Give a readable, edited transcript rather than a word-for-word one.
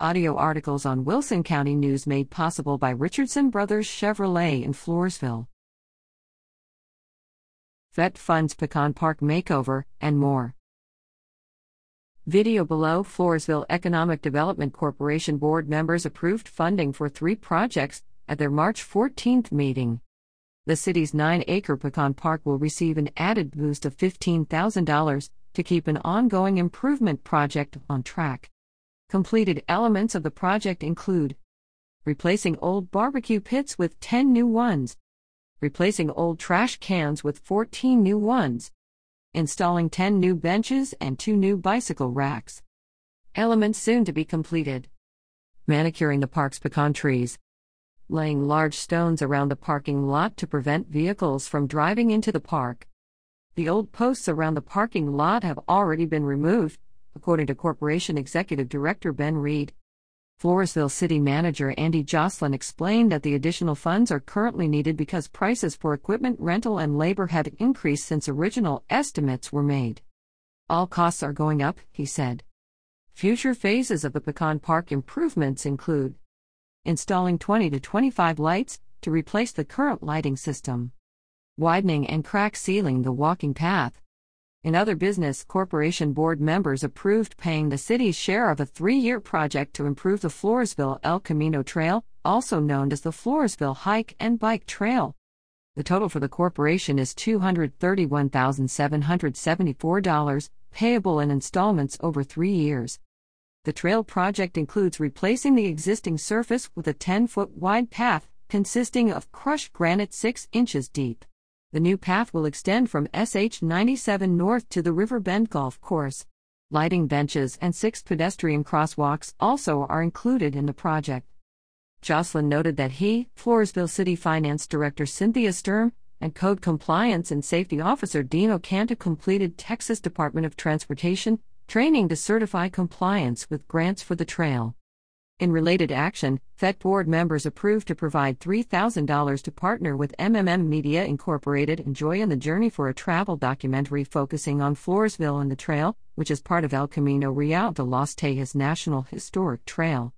Audio articles on Wilson County News made possible by Richardson Brothers Chevrolet in Floresville. FET funds Pecan Park makeover, and more. Video below. Floresville Economic Development Corporation board members approved funding for 3 projects at their March 14th meeting. The city's 9-acre Pecan Park will receive an added boost of $15,000 to keep an ongoing improvement project on track. Completed elements of the project include replacing old barbecue pits with 10 new ones, replacing old trash cans with 14 new ones, installing 10 new benches and 2 new bicycle racks. Elements soon to be completed. Manicuring the park's pecan trees. Laying large stones around the parking lot to prevent vehicles from driving into the park. The old posts around the parking lot have already been removed, according to Corporation Executive Director Ben Reed. Floresville City Manager Andy Jocelyn explained that the additional funds are currently needed because prices for equipment rental and labor have increased since original estimates were made. All costs are going up, he said. Future phases of the Pecan Park improvements include installing 20 to 25 lights to replace the current lighting system, widening and crack sealing the walking path. In other business, corporation board members approved paying the city's share of a 3-year project to improve the Floresville El Camino Trail, also known as the Floresville Hike and Bike Trail. The total for the corporation is $231,774, payable in installments over 3 years. The trail project includes replacing the existing surface with a 10-foot wide path, consisting of crushed granite 6 inches deep. The new path will extend from SH-97 north to the River Bend Golf Course. Lighting benches and 6 pedestrian crosswalks also are included in the project. Jocelyn noted that he, Floresville City Finance Director Cynthia Sturm, and Code Compliance and Safety Officer Dino Canta completed Texas Department of Transportation training to certify compliance with grants for the trail. In related action, FET board members approved to provide $3,000 to partner with MMM Media Incorporated and Joy in the Journey for a travel documentary focusing on Floresville and the trail, which is part of El Camino Real de las Tejas National Historic Trail.